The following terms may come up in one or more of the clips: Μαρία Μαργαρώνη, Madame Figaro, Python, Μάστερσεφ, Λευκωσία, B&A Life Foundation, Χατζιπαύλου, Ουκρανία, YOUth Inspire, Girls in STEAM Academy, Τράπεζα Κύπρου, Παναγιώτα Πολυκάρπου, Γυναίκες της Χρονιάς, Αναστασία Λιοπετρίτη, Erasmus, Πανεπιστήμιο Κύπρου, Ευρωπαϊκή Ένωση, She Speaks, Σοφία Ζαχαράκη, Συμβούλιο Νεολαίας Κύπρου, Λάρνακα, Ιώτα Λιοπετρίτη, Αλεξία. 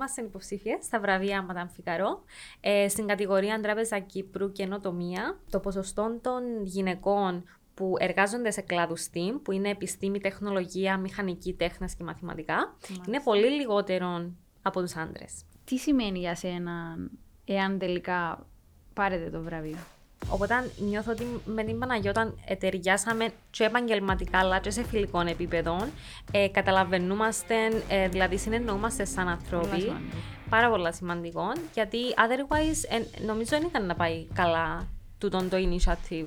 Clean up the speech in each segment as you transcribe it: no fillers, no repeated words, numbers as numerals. Είμαστε υποψήφιες στα βραβεία Madame Figaro στην κατηγορία Τράπεζα Κύπρου Καινοτομία. Το ποσοστό των γυναικών που εργάζονται σε κλάδους STEAM, που είναι επιστήμη, τεχνολογία, μηχανική, τέχνες και μαθηματικά, μάλιστα, είναι πολύ λιγότερο από τους άντρες. Τι σημαίνει για σένα, εάν τελικά πάρετε το βραβείο? Οπότε νιώθω ότι με την Παναγιώτα ταιριάσαμε και επαγγελματικά αλλά και σε φιλικών επίπεδων. Καταλαβαίνούμαστε, δηλαδή συνεννοούμαστε σαν ανθρώποι. Πάρα πολύ σημαντικό, γιατί otherwise νομίζω δεν ήταν να πάει καλά τούτον το initiative.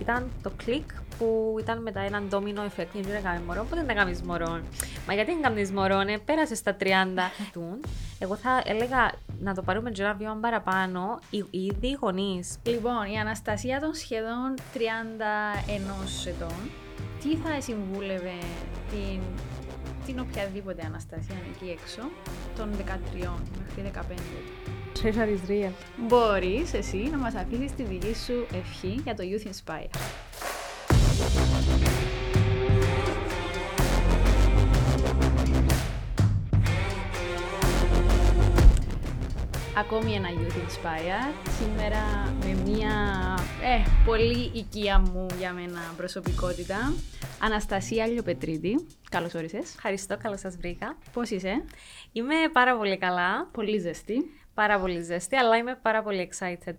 Ήταν το κλικ που ήταν μετά έναν ντόμινο effect. Γιατί δεν έκαμε μωρό, πότε δεν έκαμε μωρό. Μα γιατί δεν έκαμε μωρό, πέρασε στα 30. Εγώ θα έλεγα να το πάρουμε ένα βήμα παραπάνω, ήδη οι γονείς. Λοιπόν, η Αναστασία των σχεδόν 31 ετών, τι θα συμβούλευε την οποιαδήποτε Αναστασία εκεί έξω, των 13 μέχρι 15? Μπορείς εσύ να μας αφήσεις τη δική σου ευχή για το Youth Inspire. Ακόμη ένα Youth Inspire, σήμερα με μια πολύ οικία μου για μένα προσωπικότητα, Αναστασία Λιοπετρίτη. Καλώς όρισες. Ευχαριστώ, καλώς σας βρήκα. Πώς είσαι? Είμαι πάρα πολύ καλά. Πολύ ζεστή. Πάρα πολύ ζεστή, αλλά είμαι πάρα πολύ excited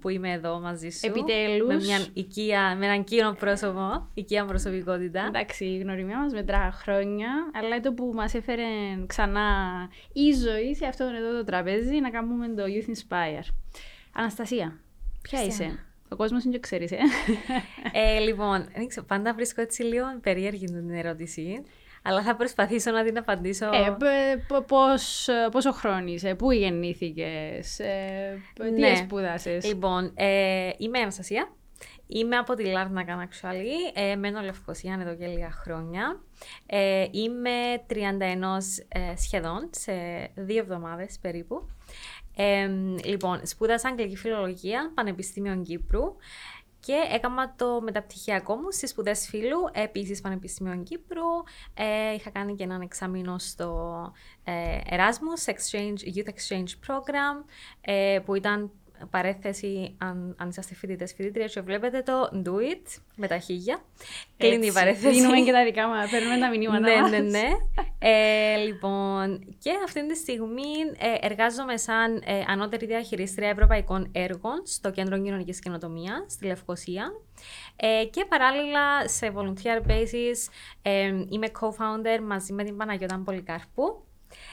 που είμαι εδώ μαζί σου. Επιτέλους. Με έναν κύριο πρόσωπο, οικία προσωπικότητα. Εντάξει, η γνωριμία μας μετρά χρόνια, αλλά το που μας έφερε ξανά η ζωή σε αυτόν εδώ το τραπέζι, να κάνουμε το Youth Inspire. Αναστασία, ποια είσαι? Ο κόσμος είναι και ξέρεις, Λοιπόν, πάντα βρίσκω έτσι λίγο περίεργη την ερώτηση. Αλλά θα προσπαθήσω να την απαντήσω. Πόσο χρόνο είσαι, πού γεννήθηκες, τι σπούδασες? Λοιπόν, είμαι Αναστασία. Είμαι από τη Λάρνακα, actually. Μένω Λευκωσία εδώ και λίγα χρόνια. Είμαι 31 σχεδόν, σε 2 εβδομάδες περίπου. Λοιπόν, σπούδασα Αγγλική Φιλολογία, Πανεπιστήμιο Κύπρου. Και έκανα το μεταπτυχιακό μου στις σπουδές φύλου, επίσης Πανεπιστήμιο Κύπρου. Είχα κάνει και έναν εξαμήνο στο Erasmus, Youth Exchange Program, που ήταν παρέθεση αν είσαστε φοιτητές, φοιτήτριες, και βλέπετε το do it με τα χίλια. Κλείνει η παρέθεση. Κλείνουμε και τα δικά μας, παίρνουμε τα μηνύματα μας. Ναι. Λοιπόν, και αυτή τη στιγμή εργάζομαι σαν ανώτερη διαχειρίστρια ευρωπαϊκών έργων στο Κέντρο Κοινωνικής Καινοτομίας στη Λευκωσία. Και παράλληλα σε volunteer basis είμαι co-founder μαζί με την Παναγιώτα Πολυκάρπου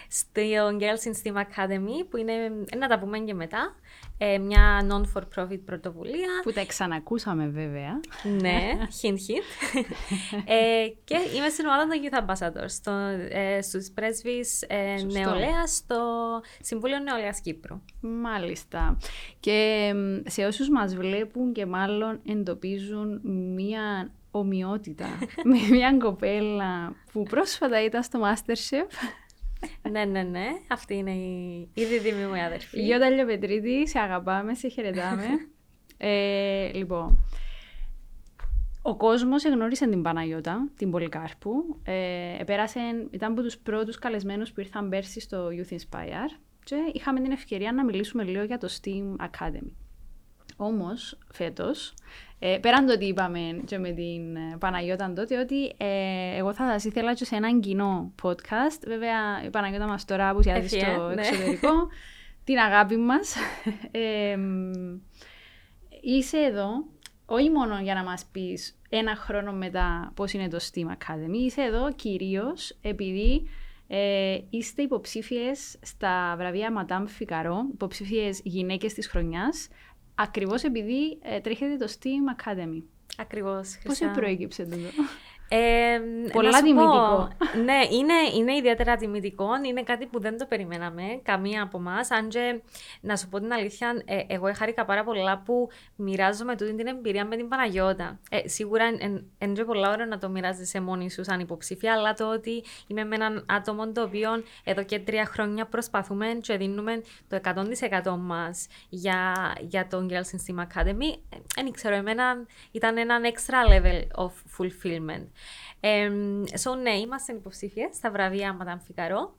στο Girls in STEAM Academy, που είναι, να τα πούμε και μετά, μια non-for-profit πρωτοβουλία. Που τα ξανακούσαμε βέβαια. Ναι, hint hint. Και είμαι στην ομάδα των Youth Ambassadors, στους πρέσβεις νεολαίας στο Συμβούλιο Νεολαίας Κύπρου. Μάλιστα. Και σε όσους μας βλέπουν και μάλλον εντοπίζουν μια ομοιότητα με μια κοπέλα που πρόσφατα ήταν στο Μάστερσεφ. Ναι, αυτή είναι η δίδυμη μου αδερφή. Ιώτα Λιοπετρίτη, σε αγαπάμε, σε χαιρετάμε. Λοιπόν, ο κόσμος εγνώρισε την Παναγιώτα, την Πολυκάρπου. Ήταν από τους πρώτους καλεσμένους που ήρθαν πέρσι στο Youth Inspire και είχαμε την ευκαιρία να μιλήσουμε λίγο για το STEAM Academy. Όμως, φέτος, πέραν το ότι είπαμε και με την Παναγιώτα τότε, ότι εγώ θα σας ήθελα και σε έναν κοινό podcast. Βέβαια, η Παναγιώτα μας τώρα απουσιάζει στο εξωτερικό, την αγάπη μας. Είσαι εδώ, όχι μόνο για να μας πεις ένα χρόνο μετά πώς είναι το STEAM Academy, είσαι εδώ κυρίως επειδή είστε υποψήφιες στα βραβεία Madame Figaro, υποψήφιες γυναίκες της χρονιάς, ακριβώς επειδή τρέχετε το STEAM Academy. Ακριβώς. Πώς σε προέκυψε το εδώ? Πολλά τιμητικό. Ναι, είναι ιδιαίτερα τιμητικό. Είναι κάτι που δεν το περιμέναμε καμία από εμάς. Αν και να σου πω την αλήθεια, εγώ χάρηκα πάρα πολλά που μοιράζομαι τούτη την εμπειρία με την Παναγιώτα. Σίγουρα είναι πολλά ώρα να το μοιράζεσαι μόνοι σου σαν υποψήφια, αλλά το ότι είμαι με έναν άτομο το οποίο εδώ και 3 χρόνια προσπαθούμε και δίνουμε το 100% μας για τον Girls in STEAM Academy, δεν ξέρω, εμένα ήταν έναν extra level of fulfillment. Ναι, είμαστε υποψήφιες στα βραβεία Madame Figaro,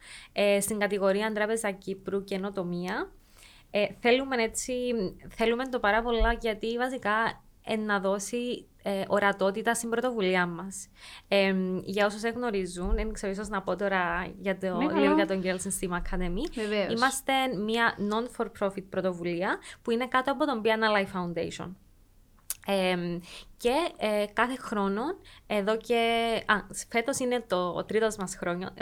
στην κατηγορία Τράπεζα Κύπρου Καινοτομία. Θέλουμε το πάρα πολλά, γιατί βασικά να δώσει ορατότητα στην πρωτοβουλία μας. Για όσους δεν γνωρίζουν, δεν ξέρω ίσως να πω τώρα για τον Girls in STEAM Academy. Βεβαίως. Είμαστε μια non-for-profit πρωτοβουλία που είναι κάτω από τον B&A Life Foundation. Κάθε χρόνο, φέτος είναι ο τρίτος μας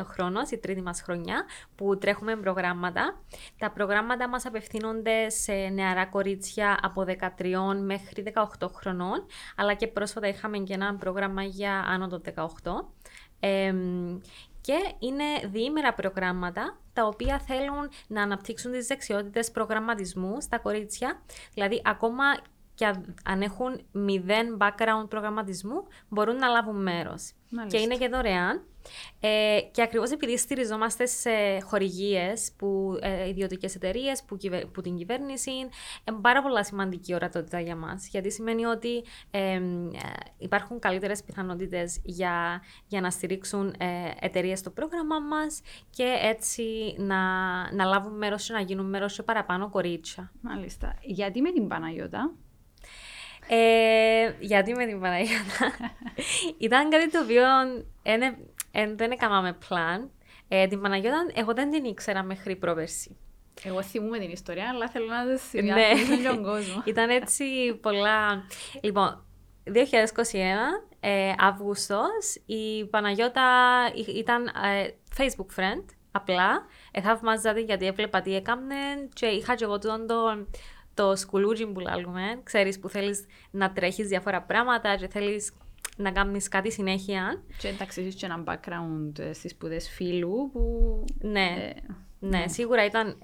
χρόνος, η τρίτη μας χρονιά που τρέχουμε προγράμματα. Τα προγράμματα μας απευθύνονται σε νεαρά κορίτσια από 13 μέχρι 18 χρονών, αλλά και πρόσφατα είχαμε και ένα πρόγραμμα για άνω των 18. Και είναι διήμερα προγράμματα, τα οποία θέλουν να αναπτύξουν τις δεξιότητες προγραμματισμού στα κορίτσια, δηλαδή ακόμα και αν έχουν 0 background προγραμματισμού, μπορούν να λάβουν μέρος. Μάλιστα. Και είναι και δωρεάν. Και ακριβώς επειδή στηριζόμαστε σε χορηγίες, ιδιωτικές εταιρείες, που την κυβέρνηση, είναι πάρα πολλά σημαντική ορατότητα για μας. Γιατί σημαίνει ότι υπάρχουν καλύτερες πιθανότητες για να στηρίξουν εταιρείες στο πρόγραμμα μας και έτσι να λάβουν μέρος και να γίνουν μέρος σε παραπάνω κορίτσια. Μάλιστα. Γιατί με την Παναγιώτα? Γιατί με την Παναγιώτα? Ήταν κάτι το οποίο δεν έκαναμε πλάν. Την Παναγιώτα εγώ δεν την ήξερα μέχρι πρόπερση. Εγώ θυμούμαι την ιστορία, αλλά θέλω να τη θυμηθώ για τον κόσμο. Ήταν έτσι πολλά. Λοιπόν, 2021, Αύγουστος, η Παναγιώτα ήταν Facebook friend, απλά. Θαυμάζατε γιατί έβλεπα τι έκαμνε και είχα και εγώ το σκουλούτζιν που λάλλουμε, ξέρεις, που θέλεις να τρέχεις διάφορα πράγματα και θέλεις να κάνεις κάτι συνέχεια. Και ενταξίζεις και ένα background στις σπουδές φύλου που... Ναι, σίγουρα ήταν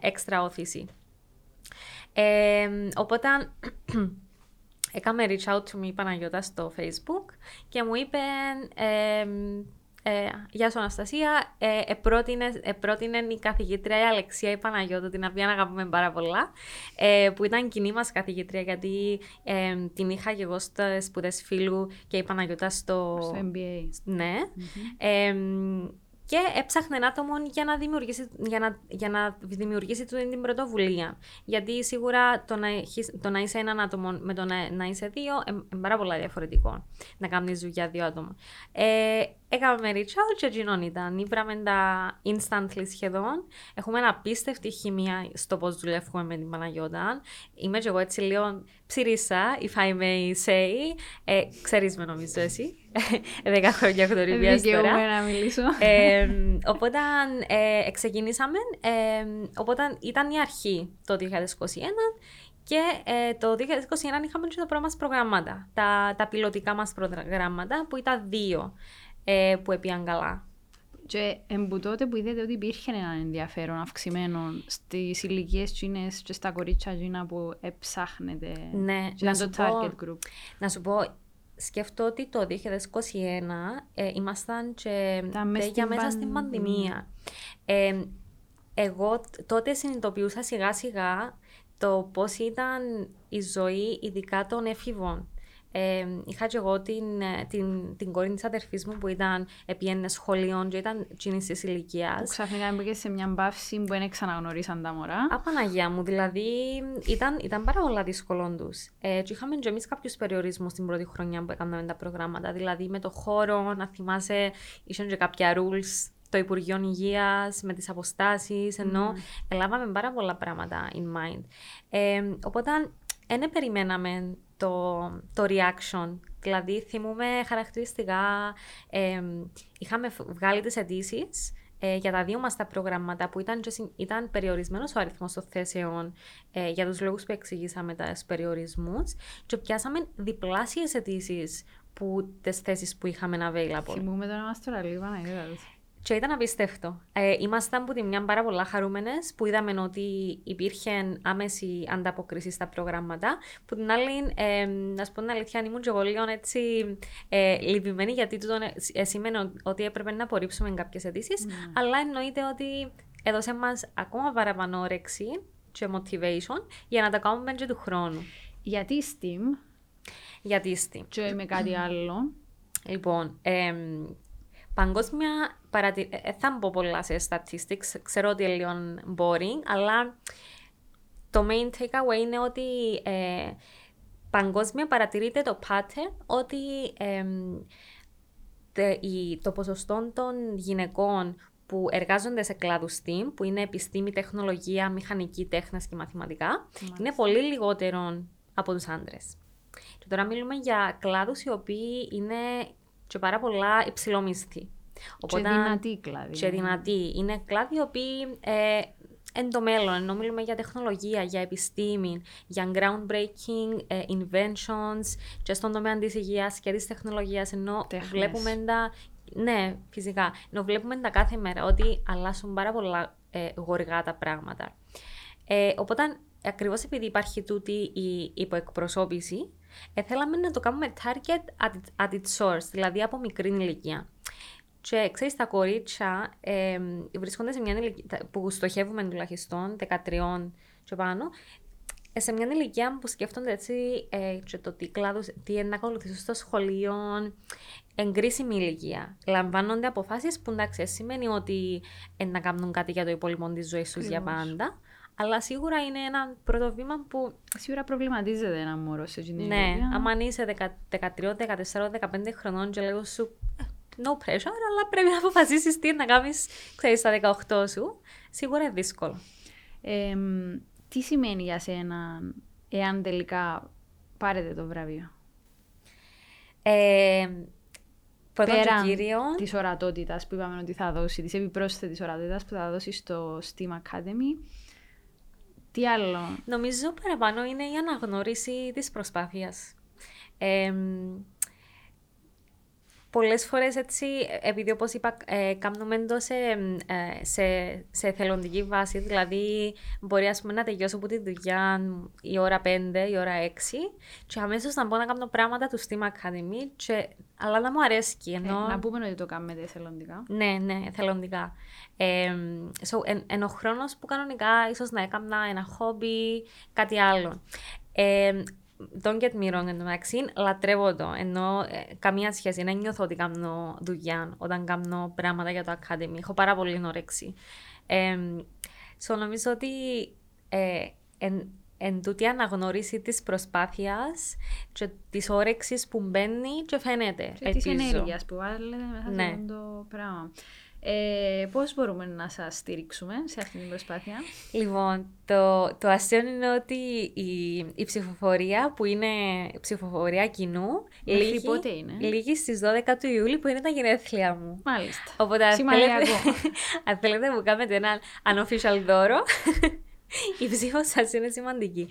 έξτρα όθηση. Οπότε έκαμε reach out to me η Παναγιώτα στο Facebook και μου είπε... γεια σου Αναστασία, πρότεινε η καθηγήτρια η Αλεξία η Παναγιώτα, την οποία αγαπούμε πάρα πολλά, που ήταν κοινή μας καθηγήτρια, γιατί την είχα και εγώ στις σπουδές φύλου και η Παναγιώτα στο MBA. Ναι. Mm-hmm. Και έψαχνε ένα άτομο για να δημιουργήσει την πρωτοβουλία. Γιατί σίγουρα το να είσαι έναν άτομο με το να είσαι δύο είναι πάρα πολύ διαφορετικό. Να κάνεις δουλειά δύο άτομα. Έκαμε reach out και εκείνον ήταν. Ήπραμε τα instantly σχεδόν. Έχουμε ένα απίστευτη χημία στο πώς δουλεύουμε με την Παναγιώτα. Είμαι και εγώ έτσι λίγο ψηρίσα, if I may say. Ξέρεις με, νομίζω εσύ. 10 χρόνια έχω το ριβιάσει τώρα. Δικαιούμαι να μιλήσω. Οπότε ξεκινήσαμε. Οπότε ήταν η αρχή το 2021. Και το 2021 είχαμε και τα πρώτα μας προγράμματα. Τα πιλωτικά μας προγράμματα, που ήταν 2 που έπιαν καλά. Και τότε που είδατε ότι υπήρχε ένα ενδιαφέρον αυξημένο στις ηλικίες τσίνες και στα κορίτσια τσίνα που έψαχνετε, ναι, να το target group. Να σου πω, σκεφτώ ότι το 2021 ήμασταν και μέσα στην πανδημία. Εγώ τότε συνειδητοποιούσα σιγά σιγά το πώς ήταν η ζωή, ειδικά των έφηβων. Είχα και εγώ την κόρη της αδερφής μου που ήταν επί σχολείων και ήταν εκείνης της ηλικίας. Ξαφνικά μπήκε σε μια μπαύση που δεν ξαναγνωρίσαν τα μωρά. Απαναγιά μου, δηλαδή ήταν πάρα πολλά δύσκολο τους. Και είχαμε και εμείς κάποιους περιορισμούς την πρώτη χρονιά που έκαναμε τα προγράμματα. Δηλαδή με το χώρο, να θυμάσαι, ήσαν και κάποια rules το Υπουργείο Υγείας, με τις αποστάσεις, ενώ λάβαμε πάρα πολλά πράγματα in mind. Οπότε δεν περιμέναμε το reaction, δηλαδή θυμούμε χαρακτηριστικά, είχαμε βγάλει τις αιτήσεις για τα δύο μας τα προγράμματα που ήταν περιορισμένος ο αριθμός των θέσεων για τους λόγους που εξηγήσαμε τους περιορισμούς και πιάσαμε διπλάσιες αιτήσεις που τις θέσεις που είχαμε available. Θυμούμε τον Αστραλή, Παναγιώτα. Και ήταν απίστευτο. Ήμασταν που τη μια πάρα πολλά χαρούμενες που είδαμε ότι υπήρχε άμεση ανταποκρίση στα προγράμματα. Που την άλλη, να σου πω την αλήθεια, ήμουν και εγώ λίγο έτσι λυπημένη, γιατί τούτο σημαίνει ότι έπρεπε να απορρίψουμε κάποιες αιτήσεις. Mm. Αλλά εννοείται ότι έδωσε μας ακόμα παραπάνω όρεξη και motivation για να τα κάνουμε και του χρόνου. Γιατί STEAM? Γιατί STEAM. Και με κάτι άλλο. Λοιπόν, παγκόσμια θα μπω πολλά σε statistics, ξέρω ότι είναι λίγο boring, αλλά το main takeaway είναι ότι παγκόσμια παρατηρείται το pattern ότι το ποσοστό των γυναικών που εργάζονται σε κλάδους STEAM, που είναι επιστήμη, τεχνολογία, μηχανική, τέχνες και μαθηματικά, μάλιστα, είναι πολύ λιγότερο από τους άντρες. Και τώρα μιλούμε για κλάδους οι οποίοι είναι και πάρα πολλά υψηλόμισθοι. Οπότε, και δυνατοί κλάδοι. Και δυνατοί. Είναι κλάδοι οι οποίοι εν το μέλλον, ενώ μιλούμε για τεχνολογία, για επιστήμη, για groundbreaking inventions και στον τομέα της υγείας και της τεχνολογίας, ενώ τέχνες. Βλέπουμε τα... Ναι, φυσικά. Ενώ βλέπουμε τα κάθε μέρα ότι αλλάζουν πάρα πολλά γοργά τα πράγματα. Οπότε, ακριβώς επειδή υπάρχει τούτη η υποεκπροσώπηση, θέλαμε να το κάνουμε target at its source, δηλαδή από μικρή ηλικία. Και ξέρεις, τα κορίτσια βρίσκονται σε μια ηλικία που στοχεύουμε τουλάχιστον 13 και πάνω, σε μια ηλικία που σκέφτονται έτσι και το τι κλάδος, τι είναι να ακολουθήσουν στο σχολείο, εγκρίσιμη ηλικία. Λαμβάνονται αποφάσεις που εντάξει σημαίνει ότι να κάνουν κάτι για το υπόλοιπο της ζωής τους για πάντα, αλλά σίγουρα είναι ένα πρώτο βήμα που... Σίγουρα προβληματίζεται ένα μωρό σε την ηλικία. Ναι, άμα είσαι 13, 14, 15 χρονών και λέω σου... No pressure, αλλά πρέπει να αποφασίσεις τι να κάνεις, ξέρεις, στα 18 σου. Σίγουρα είναι δύσκολο. Τι σημαίνει για σένα, εάν τελικά πάρετε το βραβείο? Πέραν της ορατότητας που είπαμε ότι θα δώσει, της επιπρόσθετης ορατότητας που θα δώσει στο STEAM Academy, τι άλλο? Νομίζω παραπάνω είναι η αναγνώριση της προσπάθειας. Πολλές φορές έτσι, επειδή όπως είπα, κάνουμε το σε εθελοντική βάση, δηλαδή μπορεί ας πούμε, να τελειώσω από τη δουλειά η ώρα 5, η ώρα 6 και αμέσως να μπω να κάνω πράγματα του STEAM Academy, και, αλλά να μου αρέσει. Ενώ... να πούμε ότι το κάνουμε εθελοντικά. Ναι, ναι, εθελοντικά. Εν ο χρόνος που κανονικά ίσως να έκανα ένα χόμπι, κάτι άλλο. Don't get me wrong, εντάξει, λατρεύω το, ενώ καμία σχέση, να νιώθω ότι κάνω δουλειά όταν κάνω πράγματα για το Academy, έχω πάρα πολύ όρεξη. Νομίζω ότι εν τούτη αναγνώριση της προσπάθειας και της όρεξης που μπαίνει και φαίνεται, και της ενέργειας που βάλετε μέσα σε αυτό το πράγμα. Πώς μπορούμε να σας στηρίξουμε σε αυτή την προσπάθεια? Λοιπόν, το αστείο είναι ότι η ψηφοφορία που είναι ψηφοφορία κοινού λήγει στις 12 του Ιούλη που είναι τα γενέθλια μου. Μάλιστα. Οπότε αν θέλετε μου κάνετε ένα unofficial δώρο, η ψήφος σας είναι σημαντική.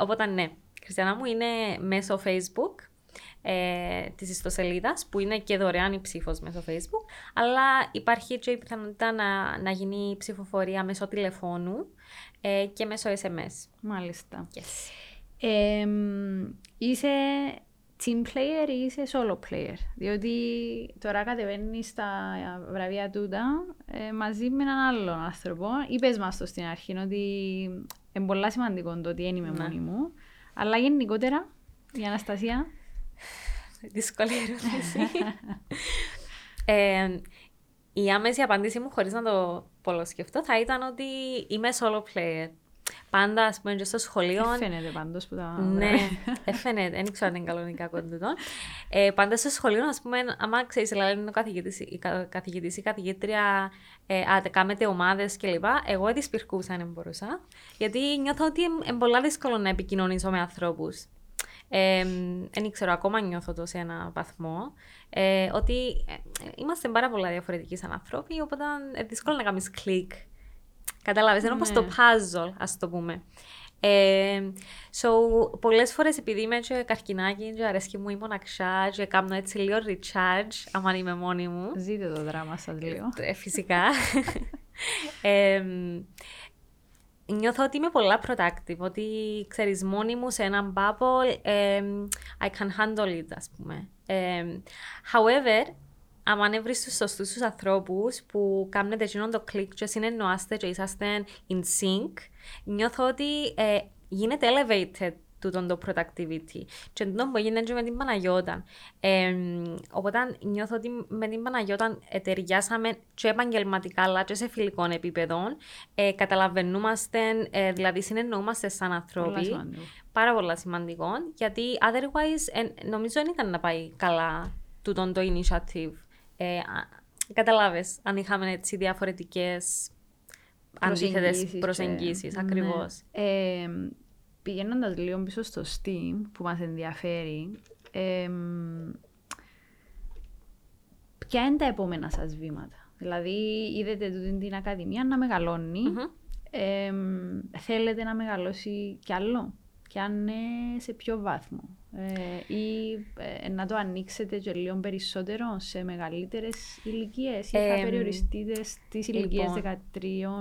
Οπότε ναι, Χριστιανά μου είναι μέσω Facebook της ιστοσελίδας, που είναι και δωρεάν η ψήφος μέσω Facebook, αλλά υπάρχει και η πιθανότητα να γίνει ψηφοφορία μέσω τηλεφώνου και μέσω SMS. Μάλιστα. Yes. Είσαι team player ή είσαι solo player? Διότι τώρα κατεβαίνεις στα βραβεία τούτα μαζί με έναν άλλον άνθρωπο. Είπες μας το στην αρχή ότι είναι πολύ σημαντικό το ότι δεν είμαι μόνη μου, αλλά γενικότερα η Αναστασία... Δύσκολη ερώτηση. Η άμεση απάντησή μου, χωρίς να το πολλοσκεφτώ, θα ήταν ότι είμαι solo player. Πάντα, ας πούμε, και στο σχολείο. Φαίνεται πάντως που τα... Ναι, φαίνεται. Δεν ξέρω αν είναι καλονικά κοντινό. Πάντα στο σχολείο, ας πούμε, άμα ξέρεις, δηλαδή είναι ο καθηγητής ή καθηγήτρια, κάνετε ομάδες κλπ. Εγώ τις πυρκούσα αν μπορούσα. Γιατί νιώθω ότι είναι πολύ δύσκολο να επικοινωνήσω με ανθρώπους. Δεν ξέρω, ακόμα νιώθω το σε ένα βαθμό ότι είμαστε πάρα πολλά διαφορετικοί σαν ανθρώποι, οπότε είναι δύσκολο να κάνεις κλικ. Κατάλαβες, ενώ όπως το puzzle, ας το πούμε. Πολλές φορές επειδή είμαι και καρκινάκι και αρέσκει μου η μοναξιά και κάνω έτσι λίγο recharge, άμα είμαι μόνη μου. Ζείτε το δράμα σας λίγο. Φυσικά. Νιώθω ότι είμαι πολλά protective, ότι ξέρεις μόνη μου σε έναν bubble, I can handle it, ας πούμε. However, αν βρεις τους σωστούς τους ανθρώπους που κάνετε εκείνον το click και συνεννοάστε και είσαστε in sync, νιώθω ότι γίνεται elevated τούτον το productivity. Και εντός που έγινε και με την Παναγιώτα. Οπότε νιώθω ότι με την Παναγιώτα εταιριάσαμε και επαγγελματικά αλλά και σε φιλικών επίπεδων. Καταλαβαίνούμαστε, δηλαδή συνεννοούμαστε σαν ανθρώποι. Πάρα πολλά σημαντικό. Γιατί otherwise νομίζω δεν ήταν να πάει καλά τούτον το initiative. Καταλάβες, αν είχαμε έτσι διαφορετικές αντίθετες προσεγγίσεις, ακριβώς. Ναι. Πηγαίνοντας λίγο πίσω στο STEAM που μας ενδιαφέρει, ποια είναι τα επόμενα σας βήματα? Δηλαδή, είδατε την Ακαδημία να μεγαλώνει, θέλετε να μεγαλώσει κι άλλο, κι αν ναι, σε ποιο βάθμο? Ή να το ανοίξετε και λίγο περισσότερο σε μεγαλύτερες ηλικίες ή θα περιοριστείτε στις ηλικίες 13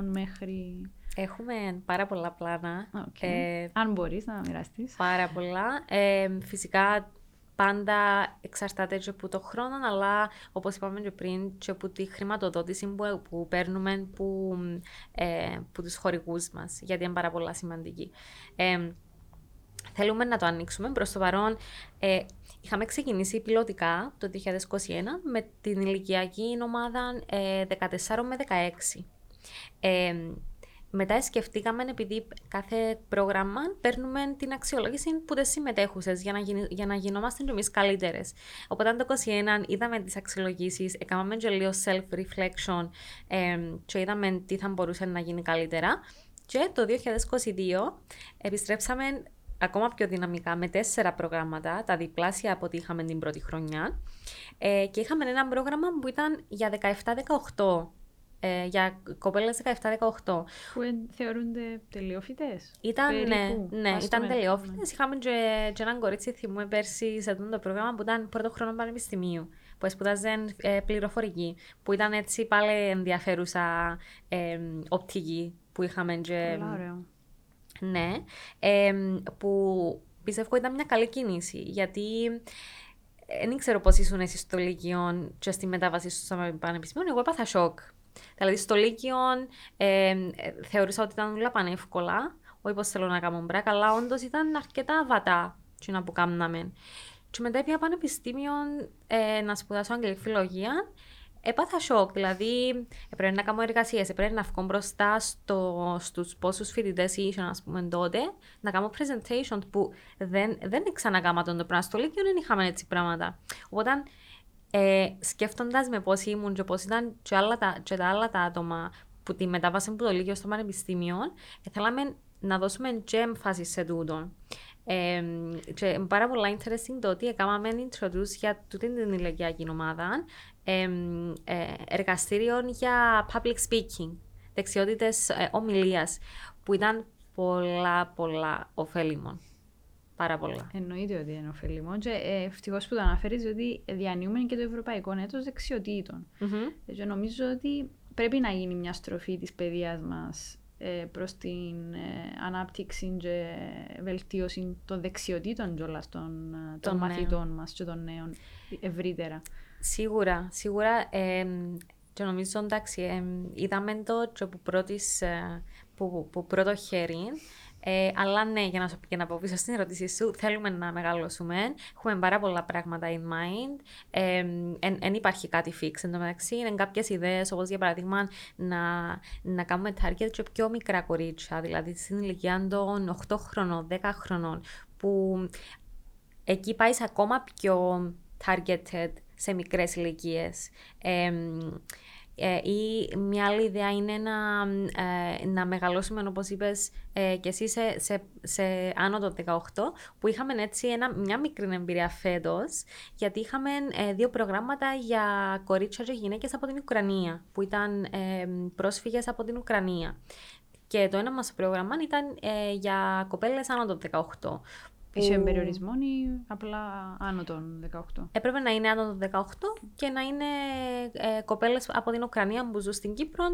μέχρι... Έχουμε πάρα πολλά πλάνα. Okay. Αν μπορείς να μοιραστείς. Πάρα πολλά. Φυσικά πάντα εξαρτάται και από το χρόνο, αλλά όπως είπαμε και πριν, και από τη χρηματοδότηση που παίρνουμε που τους χορηγούς μας, γιατί είναι πάρα πολλά σημαντική. Θέλουμε να το ανοίξουμε. Προς το παρόν, είχαμε ξεκινήσει πιλωτικά το 2021 με την ηλικιακή ομάδα 14 με 16. Μετά σκεφτήκαμε, επειδή κάθε πρόγραμμα παίρνουμε την αξιολόγηση που τις συμμετέχουσες για να γινόμαστε κι εμείς καλύτερες. Οπότε το 2021 είδαμε τις αξιολογήσεις, έκαναμε και λίγο self-reflection και είδαμε τι θα μπορούσε να γίνει καλύτερα. Και το 2022 επιστρέψαμε ακόμα πιο δυναμικά με 4 προγράμματα, τα διπλάσια από ό,τι είχαμε την πρώτη χρονιά. Και είχαμε ένα πρόγραμμα που ήταν για 17-18. Για κοπέλες 17-18. Που θεωρούνται τελειόφοιτες. Ήταν τελειόφοιτες. Είχαμε και έναν κορίτσι, θυμούμαι πέρσι, σε αυτό το πρόγραμμα που ήταν πρώτο χρόνο πανεπιστημίου, που σπούδαζε πληροφορική, που ήταν έτσι πάλι ενδιαφέρουσα οπτική που είχαμε. Ναι, που πιστεύω ήταν μια καλή κίνηση, γιατί δεν ξέρω πώς ήσουν εσείς στο Λύκειο και στη μετάβαση στο πανεπιστήμιο. Εγώ έπαθα σοκ. Δηλαδή στο Λύκειο θεωρούσα ότι ήταν όλα πανεύκολα, όχι πως θέλω να κάνω μπράκα, αλλά όντως ήταν αρκετά βατά να που κάμναμε. Και μετά πια πανεπιστήμιο να σπουδάσω αγγλική φιλολογία. Έπαθα σοκ, δηλαδή πρέπει να κάνω εργασίες, πρέπει να βγω μπροστά στους πόσους φοιτητές ήσαν, ας πούμε, τότε, να κάνω presentation που δεν ξανακάμα τον το πράγμα. Στο Λύκειο δεν είχαμε έτσι πράγματα. Οπότε, σκέφτοντας με πώς ήμουν και πώς ήταν και τα άλλα τα άτομα που τη μετάβασαν από το Λύκειο στο πανεπιστήμιο, θέλαμε να δώσουμε και έμφαση σε τούτο. Και πάρα πολλά interesting το ότι έκαναμε introduce για τούτη την ηλικιακή ομάδα εργαστήριων για public speaking, δεξιότητες ομιλίας, που ήταν πολλά ωφέλιμων. Πάρα πολλά. Εννοείται ότι είναι ωφέλιμο. Και ευτυχώς που το αναφέρεις, ότι διανύουμε και το ευρωπαϊκό έτος δεξιοτήτων. Και νομίζω ότι πρέπει να γίνει μια στροφή της παιδείας μας προς την ανάπτυξη και βελτίωση των δεξιοτήτων των μαθητών μας και των νέων ευρύτερα. Σίγουρα. Και νομίζω, εντάξει, είδαμε το που πρώτο χέρι. Αλλά ναι, για να πω πίσω στην ερώτησή σου, θέλουμε να μεγαλώσουμε. Έχουμε πάρα πολλά πράγματα in mind. Εν υπάρχει κάτι fix εν τω μεταξύ. Είναι κάποιες ιδέες, όπως για παράδειγμα να κάνουμε target και πιο μικρά κορίτσια, δηλαδή στην ηλικία των 8 χρονών, 10 χρονών, που εκεί πάει ακόμα πιο targeted σε μικρές ηλικίες. Ή μια άλλη ιδέα είναι να μεγαλώσουμε, όπως είπες και εσύ, σε άνω των 18, που είχαμε έτσι μια μικρή εμπειρία φέτος, γιατί είχαμε 2 προγράμματα για κορίτσια και γυναίκες από την Ουκρανία, που ήταν πρόσφυγες από την Ουκρανία. Και το ένα μας πρόγραμμα ήταν για κοπέλες άνω των 18. Είσαι περιορισμόν ή απλά άνω των 18? Έπρεπε να είναι άνω των 18 και να είναι κοπέλες από την Ουκρανία που ζουν στην Κύπρο,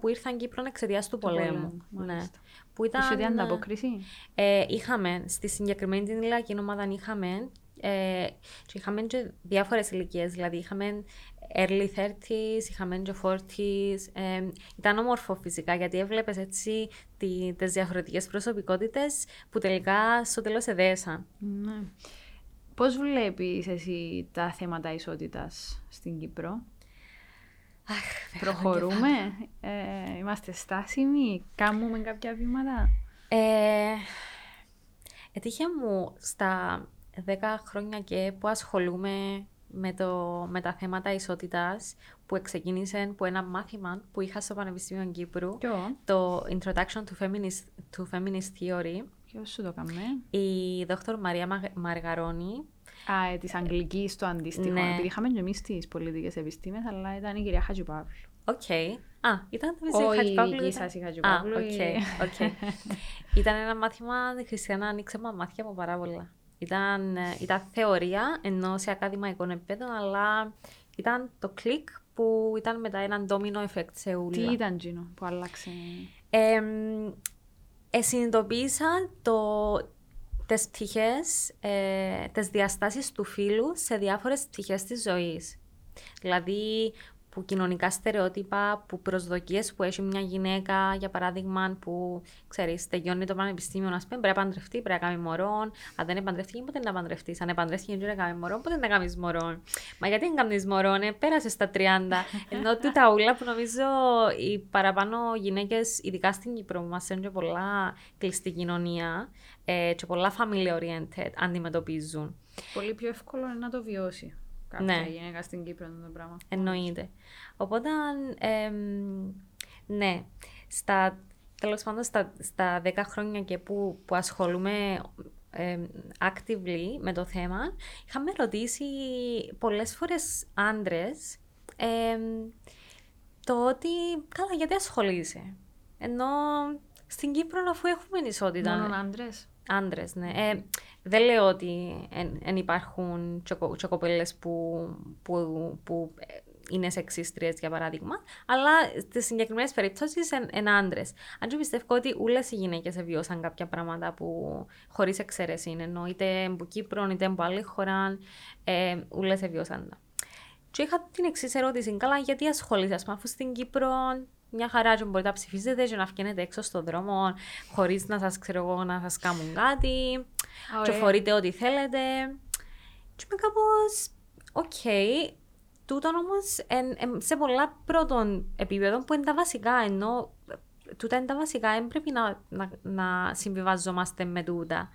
που ήρθαν Κύπρο εξαιτίας του πολέμου. Ναι. Είχε ανταπόκριση? Είχαμε, στη συγκεκριμένη την ηλιακή ομάδα, Και είχαμε και διάφορες ηλικίες, δηλαδή είχαμε early 30s, είχαμε και 40s. Ήταν όμορφο φυσικά, γιατί έβλεπες έτσι τις διαφορετικές προσωπικότητες που τελικά στο τέλος εδέασαν. Ναι. Πώς βλέπεις εσύ τα θέματα ισότητας στην Κύπρο? Προχωρούμε, είμαστε στάσιμοι, κάνουμε κάποια βήματα? Έτυχε μου στα 10 χρόνια και που ασχολούμαι με τα θέματα ισότητας, που ξεκίνησε από ένα μάθημα που είχα στο Πανεπιστήμιο Κύπρου, το Introduction to Feminist Theory. Ποιος σου το έκαμε? Η δόκτωρ Μαρία Μαργαρώνη. Α, της Αγγλικής το αντίστοιχο. Ναι. Επειδή είχαμε και εμείς τις πολιτικές επιστήμες, αλλά ήταν η κυρία Χατζιπαύλου. Οκ. Okay. Α, ήταν το μισή Χατζιπαύλου. Όχι, η Χατζιπαύλου. Α, οκ. Ήταν ένα μάθημα, Χριστιανά, ανοίξαμε μάτια από πάρα πολλά. Ήταν θεωρία, ενώ σε ακαδημαϊκών επίπεδων, αλλά ήταν το κλικ που ήταν μετά έναν ντόμινο εφέκτ σε ούλα. Τι ήταν Τζίνο που άλλαξε? Συνειδητοποίησα τις πτυχές, τις διαστάσεις του φύλου σε διάφορες πτυχές της ζωής. Δηλαδή, που κοινωνικά στερεότυπα, που προσδοκίες που έχει μια γυναίκα, για παράδειγμα, που ξέρεις, τελειώνει το πανεπιστήμιο, να πούμε, πρέπει να παντρευτεί, πρέπει να κάνει μωρόν. Αν δεν παντρευτεί, ποτέ να παντρευτεί. Αν παντρευτεί, να κάνει μωρόν, ποτέ να κάνει μωρόν. Μα γιατί δεν κάνει μωρόν, πέρασε στα 30. Ενώ τούτα ούλα που νομίζω οι παραπάνω γυναίκες, ειδικά στην Κύπρο, μας έχουν και πολλά κλειστή κοινωνία και πολλά family oriented αντιμετωπίζουν. Πολύ πιο εύκολο είναι να το βιώσει. Ναι. Γυναίκα στην Κύπρο είναι το πράγμα. Εννοείται. Οπότε, ναι, τέλος πάντων στα 10 χρόνια και που ασχολούμαι actively με το θέμα, είχαμε ρωτήσει πολλές φορές άντρες το ότι, καλά, γιατί ασχολείσαι? Ενώ στην Κύπρο, αφού έχουμε ισότητα. Μόνο άντρες. Άντρες, ναι. Δεν λέω ότι δεν υπάρχουν κοπέλες που είναι σεξίστριες, για παράδειγμα, αλλά στις συγκεκριμένες περιπτώσεις είναι άντρες. Αν και πιστεύω ότι όλες οι γυναίκες εβιώσαν κάποια πράγματα που χωρίς εξαίρεση είναι, ενώ είτε από Κύπρο, είτε από άλλη χώρα, όλες εβιώσαν τα. Και είχα την εξής ερώτηση, καλά, γιατί ασχολείσαι, αφού στην Κύπρο μια χαρά και μπορείτε να ψηφίζετε και να βγαίνετε έξω στον δρόμο χωρίς να σας ξέρω εγώ να σας κάνουν κάτι και φορείτε ό,τι θέλετε. Και είμαι κάπως, οκ, τούτον όμως σε πολλά πρώτων επίπεδων που είναι τα βασικά, ενώ τούτα είναι τα βασικά, δεν πρέπει να συμβιβαζόμαστε με τούτα.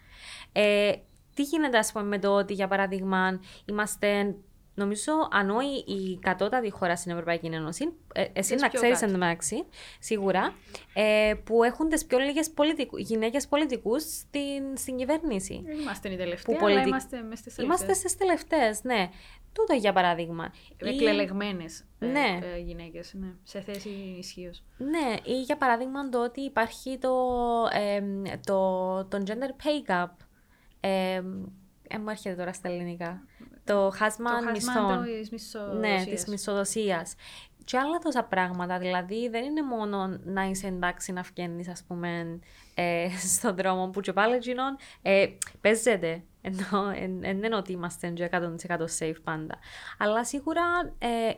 Τι γίνεται ας πούμε με το ότι για παράδειγμα είμαστε... Νομίζω, αν όχι η κατώτατη χώρα στην Ευρωπαϊκή Ένωση, εσύ να ξέρεις εντάξει, σίγουρα, που έχουν τις πιο λίγες γυναίκες πολιτικούς στην κυβέρνηση. Είμαστε οι τελευταίες, αλλά είμαστε μες στις τελευταίες. Είμαστε στις τελευταίες, ναι. Τούτο για παράδειγμα. Εκλελεγμένες ναι. Γυναίκες, ναι, σε θέση ισχύως. Ναι, ή για παράδειγμα το ότι υπάρχει το gender pay gap. Μου έρχεται τώρα στα ελληνικά. Το χάσμα της μισθοδοσίας. Και άλλα τόσα πράγματα. Δηλαδή, δεν είναι μόνο να είσαι εντάξει να φκένεις, ας πούμε, στον δρόμο που και πάλι γίνον. Παίζεται. Δεν εννοώ ότι είμαστε 100% safe πάντα. Αλλά σίγουρα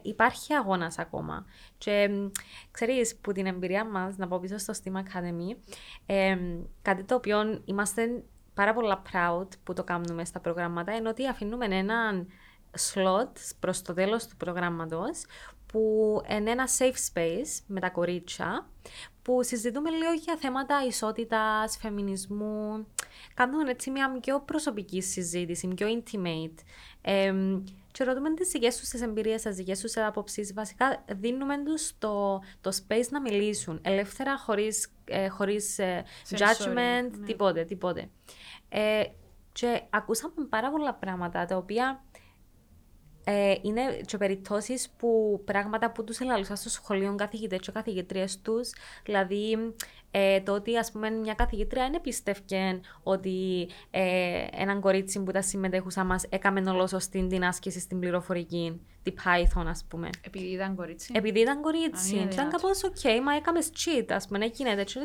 υπάρχει αγώνας ακόμα. Και ξέρεις, που την εμπειρία μας, να πω πίσω στο STEAM Academy, κάτι το οποίο είμαστε πάρα πολλά proud που το κάνουμε στα προγράμματα, ενώ ότι αφήνουμε έναν slot προς το τέλος του προγράμματος που είναι ένα safe space με τα κορίτσια που συζητούμε λίγο για θέματα ισότητας, φεμινισμού, κάνουμε έτσι μια πιο προσωπική συζήτηση, πιο intimate και ρωτούμε τις δικές τους τις εμπειρίες, τις δικές τους απόψεις, βασικά δίνουμε τους το space να μιλήσουν ελεύθερα χωρίς judgment, ναι. τίποτε. Και ακούσαμε πάρα πολλά πράγματα τα οποία είναι και περιπτώσεις που πράγματα που τους ελαλούσαν στο σχολείο καθηγητές και καθηγητρίες τους, δηλαδή το ότι ας πούμε μια καθηγήτρια δεν πίστευκε ότι έναν κορίτσι που ήταν συμμετέχουσα μας έκαμε ολόσωστη την άσκηση στην πληροφορική, την Python ας πούμε. Επειδή ήταν κορίτσι. Ήταν κάπως ok, μα έκαμε cheat ας πούμε, να γίνεται έτσι.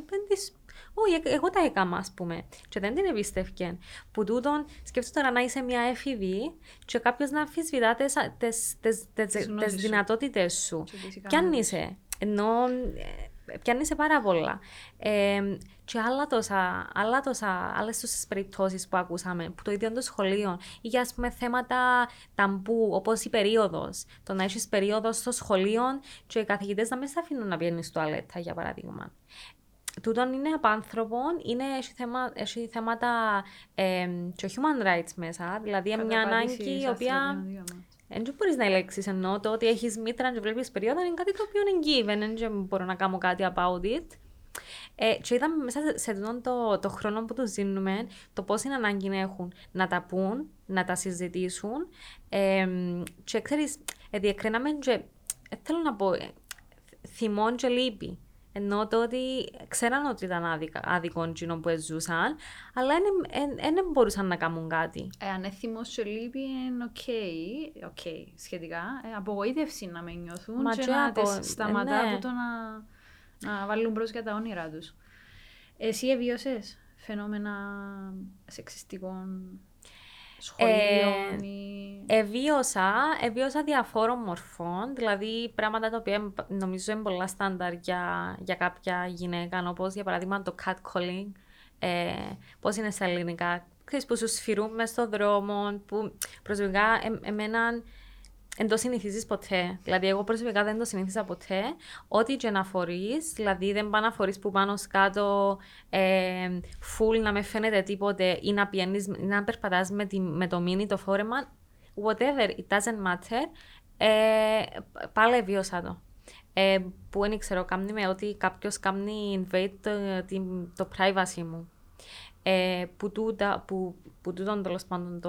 Όχι, εγώ τα έκανα ας πούμε και δεν την εμπίστευκε. Που τούτον σκέφτομαι τώρα να είσαι μια έφηβη και κάποιος να αμφισβητά τις δυνατότητες σου. Κι αν είσαι, ενώ... Πιάνει σε πάρα πολλά. Και άλλες τόσες περιπτώσεις που ακούσαμε, που το ίδιο των σχολείων, ή για ας πούμε, θέματα ταμπού, όπως η περίοδος. Το να έχεις περίοδος στο σχολείο και οι καθηγητές να μην σε αφήνουν να βγαίνεις τουαλέτα, για παράδειγμα. Τούτον είναι απάνθρωπον, έχει θέματα και human rights μέσα, δηλαδή κατά μια ανάγκη η οποία. Δεν μπορείς να ελέγξεις, εννοώ το ότι έχεις μήτρα και βλέπεις περίοδο είναι κάτι το οποίο είναι given, δεν μπορώ να κάνω κάτι about it. Και είδαμε μέσα σε αυτόν το χρόνο που τους δίνουμε το πώς είναι ανάγκη να έχουν να τα πούν, να τα συζητήσουν. Και ξέρεις, διεκρίναμε και θέλω να πω θυμών και λύπη. Ενώ το ότι ξέραν ότι ήταν άδικο τζινό που ζούσαν, αλλά δεν μπορούσαν να κάνουν κάτι. Αν θυμός και λύπη είναι οκ, σχετικά. Απογοήτευση να με νιώθουν μα και να σταματά από το να βάλουν μπροστά τα όνειρά τους. Εσύ εβίωσες φαινόμενα σεξιστικών σχολείων ή... Εβίωσα διαφόρων μορφών, δηλαδή πράγματα τα οποία νομίζω είναι πολλά στάνταρ για κάποια γυναίκα, όπως για παράδειγμα το catcalling, πώς είναι στα ελληνικά, ξέρεις που σου σφυρούν μες στον δρόμο, που προσωπικά εμένα δεν το συνηθίζεις ποτέ, δηλαδή εγώ προσωπικά δεν το συνήθιζα ποτέ, ό,τι και να φορείς, δηλαδή δεν πάω να φορείς που πάνω σκάτω full να με φαίνεται τίποτε ή να πιένεις, να περπατάς με το μίνι το φόρεμα, whatever, it doesn't matter, πάλι βίωσα το. Που δεν ξέρω, κάμνει με ότι κάποιος κάνει invade το privacy μου. Που τούτον τέλος πάντων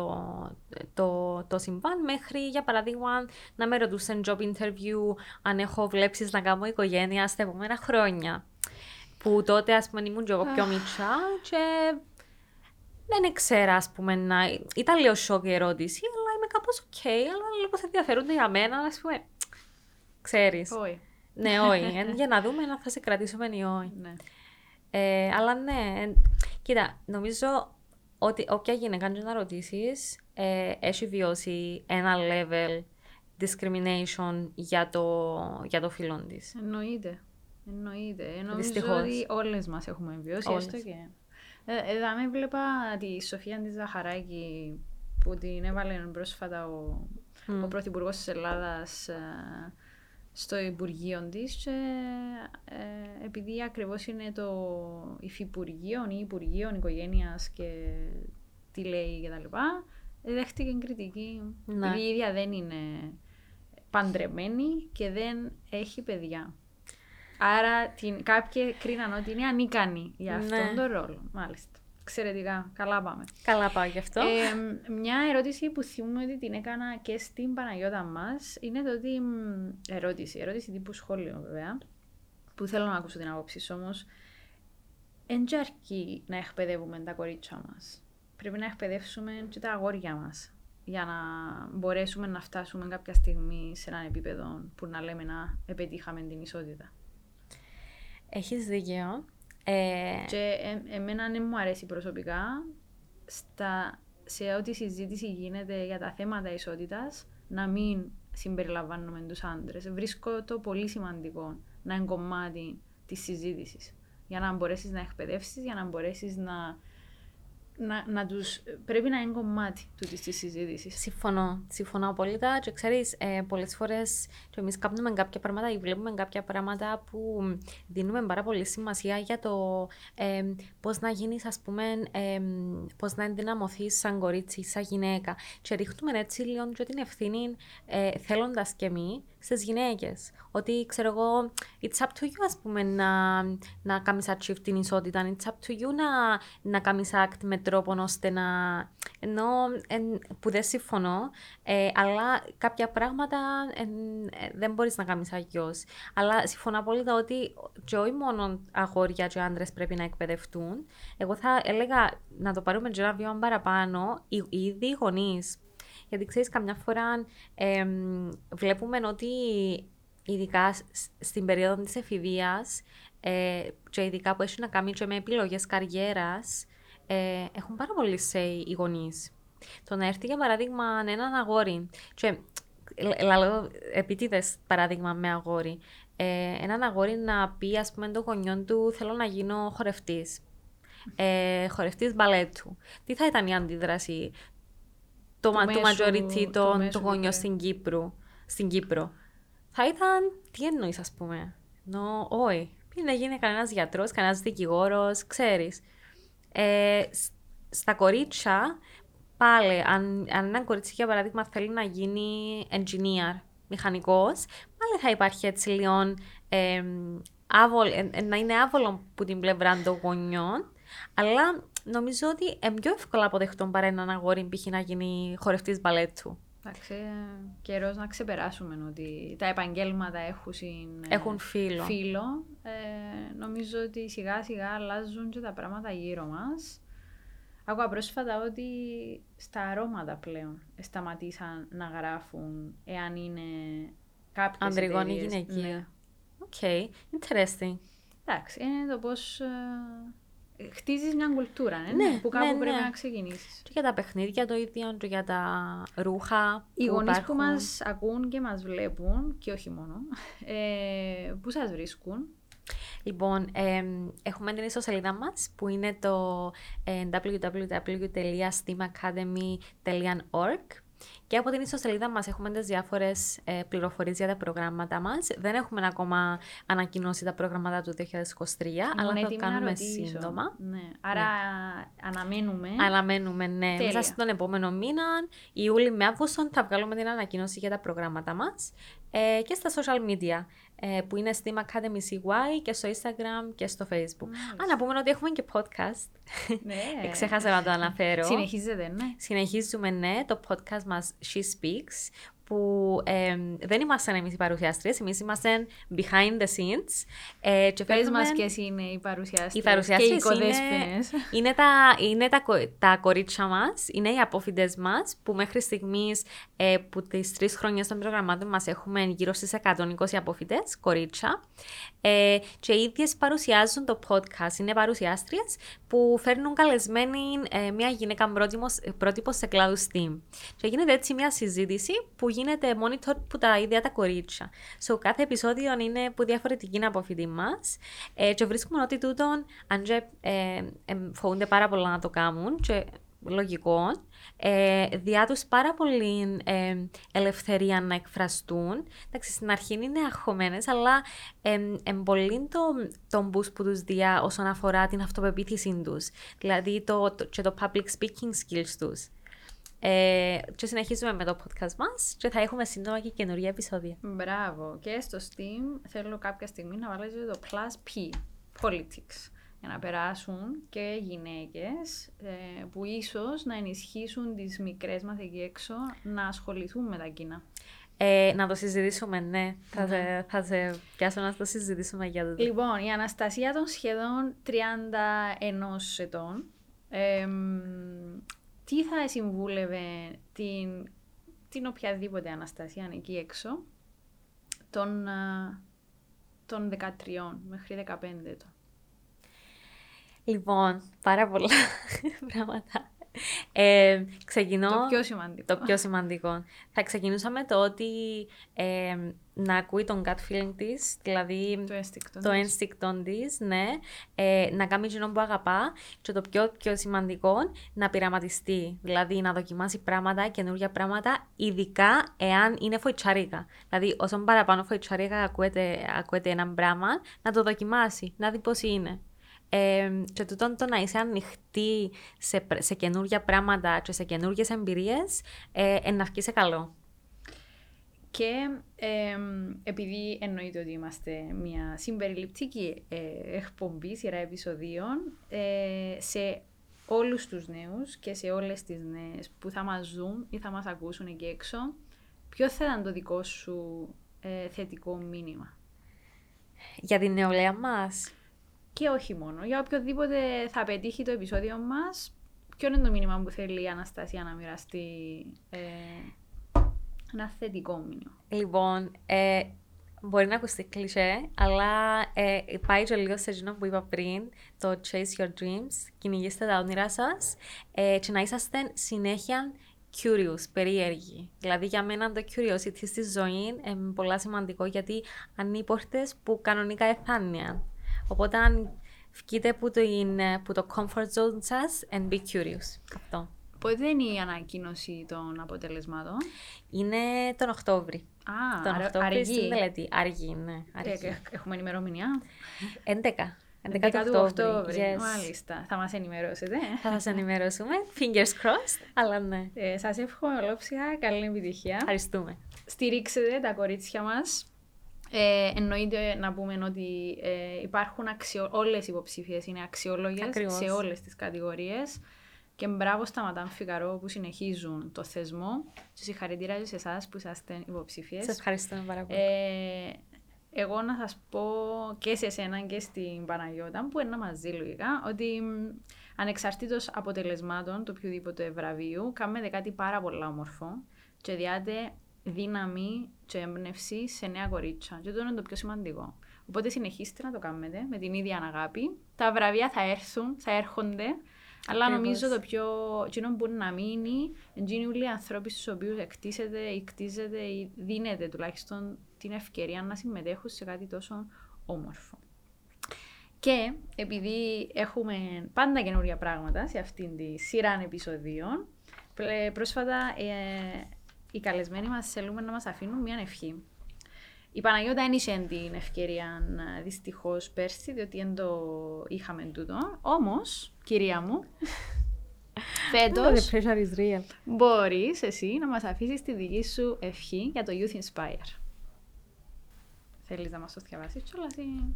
το συμβάν, μέχρι για παράδειγμα να με ρωτούσαν job interview αν έχω βλέψεις να κάνω οικογένεια στα επόμενα χρόνια. Που τότε ας πούμε ήμουν και εγώ πιο μητσά και δεν ξέρα ας πούμε να... Ήταν λίγο σοκ η ερώτηση, αλλά είμαι κάπως ok, αλλά λίγο θα ενδιαφέρονται για μένα ας πούμε. Ξέρεις. Όχι. Ναι, όχι. Για να δούμε αν θα σε κρατήσουμε ή όχι. Ναι. Αλλά ναι, κοίτα, νομίζω ότι όποια γυναίκα να ρωτήσεις έχει βιώσει ένα level discrimination για το φύλλο της. Εννοείται. Δυστυχώς. Νομίζω ότι όλες μας έχουμε βιώσει. Έστω και... με βλέπα τη Σοφία τη Ζαχαράκη που την έβαλε πρόσφατα ο πρωθυπουργός της Ελλάδας στο Υπουργείο της, επειδή ακριβώς είναι το υφυπουργείο ή Υπουργείο Οικογένειας και τι λέει και τα λοιπά, δέχτηκε κριτική. Ναι. Η ίδια δεν είναι παντρεμένη και δεν έχει παιδιά. Άρα κάποιοι κρίναν ότι είναι ανίκανη για αυτόν τον ρόλο. Μάλιστα. Εξαιρετικά. Καλά πάμε. Καλά πάω γι' αυτό. Μια ερώτηση που θυμούμαι ότι την έκανα και στην Παναγιώτα μας είναι το ότι... Ερώτηση τύπου σχόλιο βέβαια, που θέλω να ακούσω την άποψη όμως. Εν και αρκεί να εκπαιδεύουμε τα κορίτσια μας. Πρέπει να εκπαιδεύσουμε και τα αγόρια μας για να μπορέσουμε να φτάσουμε κάποια στιγμή σε έναν επίπεδο που να λέμε να επιτύχαμε την ισότητα. Έχεις δίκαιο. Και εμένα δεν μου αρέσει προσωπικά σε ό,τι συζήτηση γίνεται για τα θέματα ισότητας να μην συμπεριλαμβάνουμε τους άντρες. Βρίσκω το πολύ σημαντικό να είναι κομμάτι της συζήτησης για να μπορέσεις να εκπαιδεύσεις, για να μπορέσεις να τους... Πρέπει να είναι κομμάτι της συζήτησης. Συμφωνώ απόλυτα και ξέρεις πολλές φορές και εμείς κάνουμε κάποια πράγματα ή βλέπουμε κάποια πράγματα που δίνουμε πάρα πολύ σημασία για το πώς να γίνεις ας πούμε, πώς να ενδυναμωθείς σαν κορίτσι, σαν γυναίκα και ρίχνουμε έτσι λίγο και την ευθύνη θέλοντας και εμείς στις γυναίκες. Ότι ξέρω εγώ, it's up to you ας πούμε να κάνεις achieve την ισότητα, it's up to you να κάνεις act με τρόπο ώστε να. Ενώ που δεν συμφωνώ, αλλά κάποια πράγματα δεν μπορείς να κάνεις αγιώς. Αλλά συμφωνώ απόλυτα ότι και όχι μόνο αγόρια και άντρες πρέπει να εκπαιδευτούν. Εγώ θα έλεγα να το πάρουμε και ένα βήμα παραπάνω, ήδη οι γονείς. Γιατί ξέρεις, καμιά φορά βλέπουμε ότι ειδικά στην περίοδο της εφηβείας και ειδικά που έχουν να κάνουν και με επιλογές καριέρας, έχουν πάρα πολλοί say οι γονείς. Το να έρθει για παράδειγμα έναν αγόρι, και λέω επιτίδες παράδειγμα με αγόρι, έναν αγόρι να πει ας πούμε των γονιών του θέλω να γίνω χορευτής, χορευτής μπαλέτου. Τι θα ήταν η αντίδραση του majority των γονιών στην Κύπρο? Θα ήταν, τι εννοείς ας πούμε, όχι, πει να γίνει κανένας γιατρός, κανένας δικηγόρος, ξέρεις. Στα κορίτσια, πάλι, αν ένα κορίτσι για παράδειγμα θέλει να γίνει engineer, μηχανικός, πάλι θα υπάρχει έτσι λίγο, να είναι άβολο που την πλευρά των γονιών, αλλά νομίζω ότι είναι πιο εύκολα αποδεχτών παρά έναν αγόρι π.χ. να γίνει χορευτής μπαλέτου. Εντάξει, καιρός να ξεπεράσουμε ότι τα επαγγέλματα έχουν φύλλο. Νομίζω ότι σιγά σιγά αλλάζουν και τα πράγματα γύρω μας. Άκουγα πρόσφατα ότι στα αρώματα πλέον σταματήσαν να γράφουν εάν είναι κάποιες ανδρικών ή γυναικεία. Οκ, interesting. Εντάξει, είναι το πώς χτίζεις μια κουλτούρα, που κάπου πρέπει να ξεκινήσεις. Και για τα παιχνίδια το ίδιο, και για τα ρούχα. Οι γονείς που μας ακούν και μας βλέπουν, και όχι μόνο, πού σας βρίσκουν? Λοιπόν, έχουμε την ιστοσελίδα μας που είναι το www.steamacademy.org. Και από την ιστοσελίδα μας έχουμε τις διάφορες πληροφορίες για τα προγράμματα μας. Δεν έχουμε ακόμα ανακοινώσει τα προγράμματα του 2023, αλλά θα το κάνουμε σύντομα. Ναι. Άρα αναμένουμε, ναι. Μέσα στον επόμενο μήνα, Ιούλη με Αύγουστο, θα βγάλουμε την ανακοίνωση για τα προγράμματα μας. Και στα social media, που είναι STEAM Academy CY και στο Instagram και στο Facebook. Να πούμε ότι έχουμε και podcast. Ναι. Ξέχασα να το αναφέρω. Συνεχίζεται, ναι. Συνεχίζουμε, ναι, το podcast μας She Speaks, που δεν είμαστε εμείς οι παρουσιάστριες, εμείς είμαστε behind the scenes. Πες μας ποιες είναι οι παρουσιάστριες. Οι παρουσιάστριες και οι οικοδέσποινες. Είναι τα κορίτσια μας, είναι οι απόφοιτες μας, που μέχρι στιγμής που τις 3 χρονιές των προγραμμάτων μας έχουμε γύρω στις 120 απόφοιτες, κορίτσια. Και οι ίδιες παρουσιάζουν το podcast. Είναι παρουσιάστριες που φέρνουν καλεσμένη μια γυναίκα πρότυπο σε κλάδου STEAM. Και γίνεται έτσι μια συζήτηση που γίνεται monitor που τα ίδια τα κορίτσια. So, κάθε επεισόδιο είναι που διαφορετική από αυτή μας. Και βρίσκουμε ότι τούτον, αν και φοβούνται πάρα πολλά να το κάνουν, και λογικό, διά τους πάρα πολύ ελευθερία να εκφραστούν. Εντάξει, στην αρχή είναι αγχωμένες, αλλά εμπολύν τον boost που τους διά όσον αφορά την αυτοπεποίθησή τους. Δηλαδή, και το public speaking skills τους. Και συνεχίζουμε με το podcast μας και θα έχουμε σύντομα και καινούργια επεισόδια. Μπράβο. Και στο STEAM θέλω κάποια στιγμή να βάλετε το +P, politics, για να περάσουν και γυναίκες που ίσως να ενισχύσουν τις μικρές μας εκεί έξω να ασχοληθούν με τα κοινά. Να το συζητήσουμε, ναι. Θα σε πιάσω να το συζητήσουμε για το. Λοιπόν, η Αναστασία των σχεδόν 31 ετών, τι θα συμβούλευε την οποιαδήποτε Αναστασία εκεί έξω των 13 μέχρι 15 ετών? Λοιπόν, πάρα πολλά πράγματα. Ξεκινώ. Το πιο σημαντικό. Θα ξεκινούσα με το ότι να ακούει τον gut feeling της, δηλαδή το ένστικτον της, ναι, να κάνει γινόν που αγαπά, και το πιο σημαντικό, να πειραματιστεί, δηλαδή να δοκιμάσει πράγματα, καινούργια πράγματα, ειδικά εάν είναι φοητσάρικα. Δηλαδή όσο παραπάνω φοητσάρικα ακούεται έναν πράγμα, να το δοκιμάσει, να δει πώς είναι. Και το να είσαι ανοιχτή σε καινούργια πράγματα και σε καινούργιες εμπειρίες, να βγει σε καλό. Και επειδή εννοείται ότι είμαστε μια συμπεριληπτική εκπομπή, σειρά επεισοδίων, σε όλους τους νέους και σε όλες τις νέες που θα μας δουν ή θα μας ακούσουν εκεί έξω, ποιο θα ήταν το δικό σου θετικό μήνυμα? Για την νεολαία μας. Και όχι μόνο. Για οποιοδήποτε θα πετύχει το επεισόδιο μας, ποιο είναι το μήνυμα που θέλει η Αναστασία να μοιραστεί? Ένα θετικό μήνυμα. Λοιπόν, μπορεί να ακουστεί κλισέ, αλλά πάει και λίγο σε εκείνο που είπα πριν, το chase your dreams, κυνηγήστε τα όνειρά σας και να είσαστε συνέχεια curious, περίεργοι. Δηλαδή για μένα το curiosity στη ζωή είναι πολύ σημαντικό, γιατί ανοίγει πόρτες που κανονικά εθάνεια. Οπότε αν βγείτε που το comfort zone σας and be curious. Αυτό. Πότε είναι η ανακοίνωση των αποτελεσμάτων? Είναι τον Οκτώβρη. Τον Οκτώβρη στη μελέτη. Αργή, ναι. Έχουμε ενημερομηνία? 11 του Οκτώβρη. Yes. Μάλιστα. Θα μας ενημερώσετε. Θα σας ενημερώσουμε. Fingers crossed, αλλά ναι. Σας εύχομαι ολόψυχα καλή επιτυχία. Ευχαριστούμε. Στηρίξετε τα κορίτσια μας. Εννοείται να πούμε ότι υπάρχουν όλες οι υποψήφιες είναι αξιόλογες. Ακριβώς. Σε όλες τις κατηγορίες. Και μπράβο στα Madame Figaro που συνεχίζουν το θεσμό. Τους συγχαρητήρια σε εσάς που είσαστε υποψηφίες. Σας ευχαριστούμε πάρα πολύ. Εγώ να σας πω και σε εσένα και στην Παναγιώτα, που είναι μαζί λογικά, ότι ανεξαρτήτως αποτελεσμάτων του οποιοδήποτε βραβείου, κάνετε κάτι πάρα πολύ όμορφο και διάτε δύναμη και έμπνευση σε νέα κορίτσια. Και αυτό είναι το πιο σημαντικό. Οπότε συνεχίστε να το κάνετε με την ίδια αγάπη. Τα βραβεία θα έρθουν, θα έρχονται. Αλλά νομίζω το πιο κοινό που να μείνει είναι οι άνθρωποι στους οποίους εκτίσετε ή κτίζετε ή δίνετε τουλάχιστον την ευκαιρία να συμμετέχουν σε κάτι τόσο όμορφο. Και επειδή έχουμε πάντα καινούργια πράγματα σε αυτήν τη σειρά επεισοδίων, πρόσφατα οι καλεσμένοι μας θέλουμε να μας αφήνουν μια ευχή. Η Παναγιώτα ένιξε την ευκαιρία δυστυχώς πέρσι, διότι δεν το είχαμε τούτο. Όμως, κυρία μου, φέτος μπορείς εσύ να μας αφήσεις τη δική σου ευχή για το Youth Inspire. Θέλεις να μας το διαβάσεις κιόλας ή...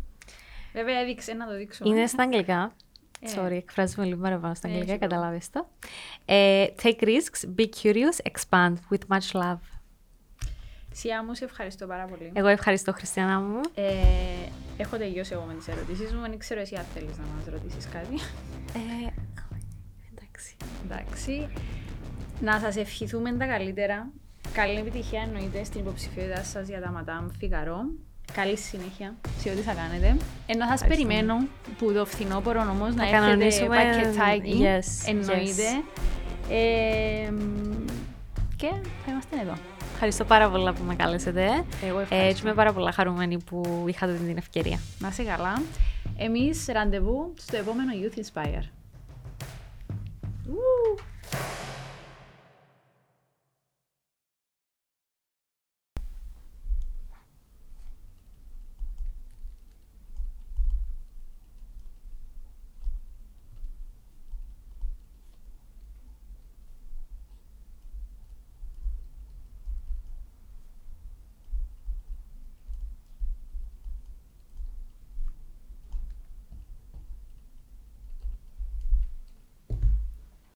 Βέβαια, έδειξε να το δείξω. Είναι στα αγγλικά. Sorry, εκφράζουμε λίγο παραπάνω στα αγγλικά, καταλάβες το. Take risks, be curious, expand with much love. Σιά μου, σε ευχαριστώ πάρα πολύ. Εγώ ευχαριστώ, Χριστιανά μου. Έχω τελειώσει εγώ με τις ερωτήσεις μου. Δεν ξέρω εσύ αν θέλεις να μας ρωτήσεις κάτι. Εντάξει. Να σας ευχηθούμε τα καλύτερα. Καλή επιτυχία εννοείται στην υποψηφιότητά σας για τα Madame Figaro. Καλή συνέχεια σε ό,τι θα κάνετε. Να σας περιμένω που το φθινόπωρο όμως να έχετε πακετάκι. Εννοείται. Και θα είμαστε εδώ. Ευχαριστώ πάρα πολλά που με κάλεσετε. Εγώ ευχαριστώ. Έτσι είμαι πάρα πολλά χαρούμενη που είχατε την ευκαιρία. Να είσαι καλά. Εμείς ραντεβού στο επόμενο Youth Inspire.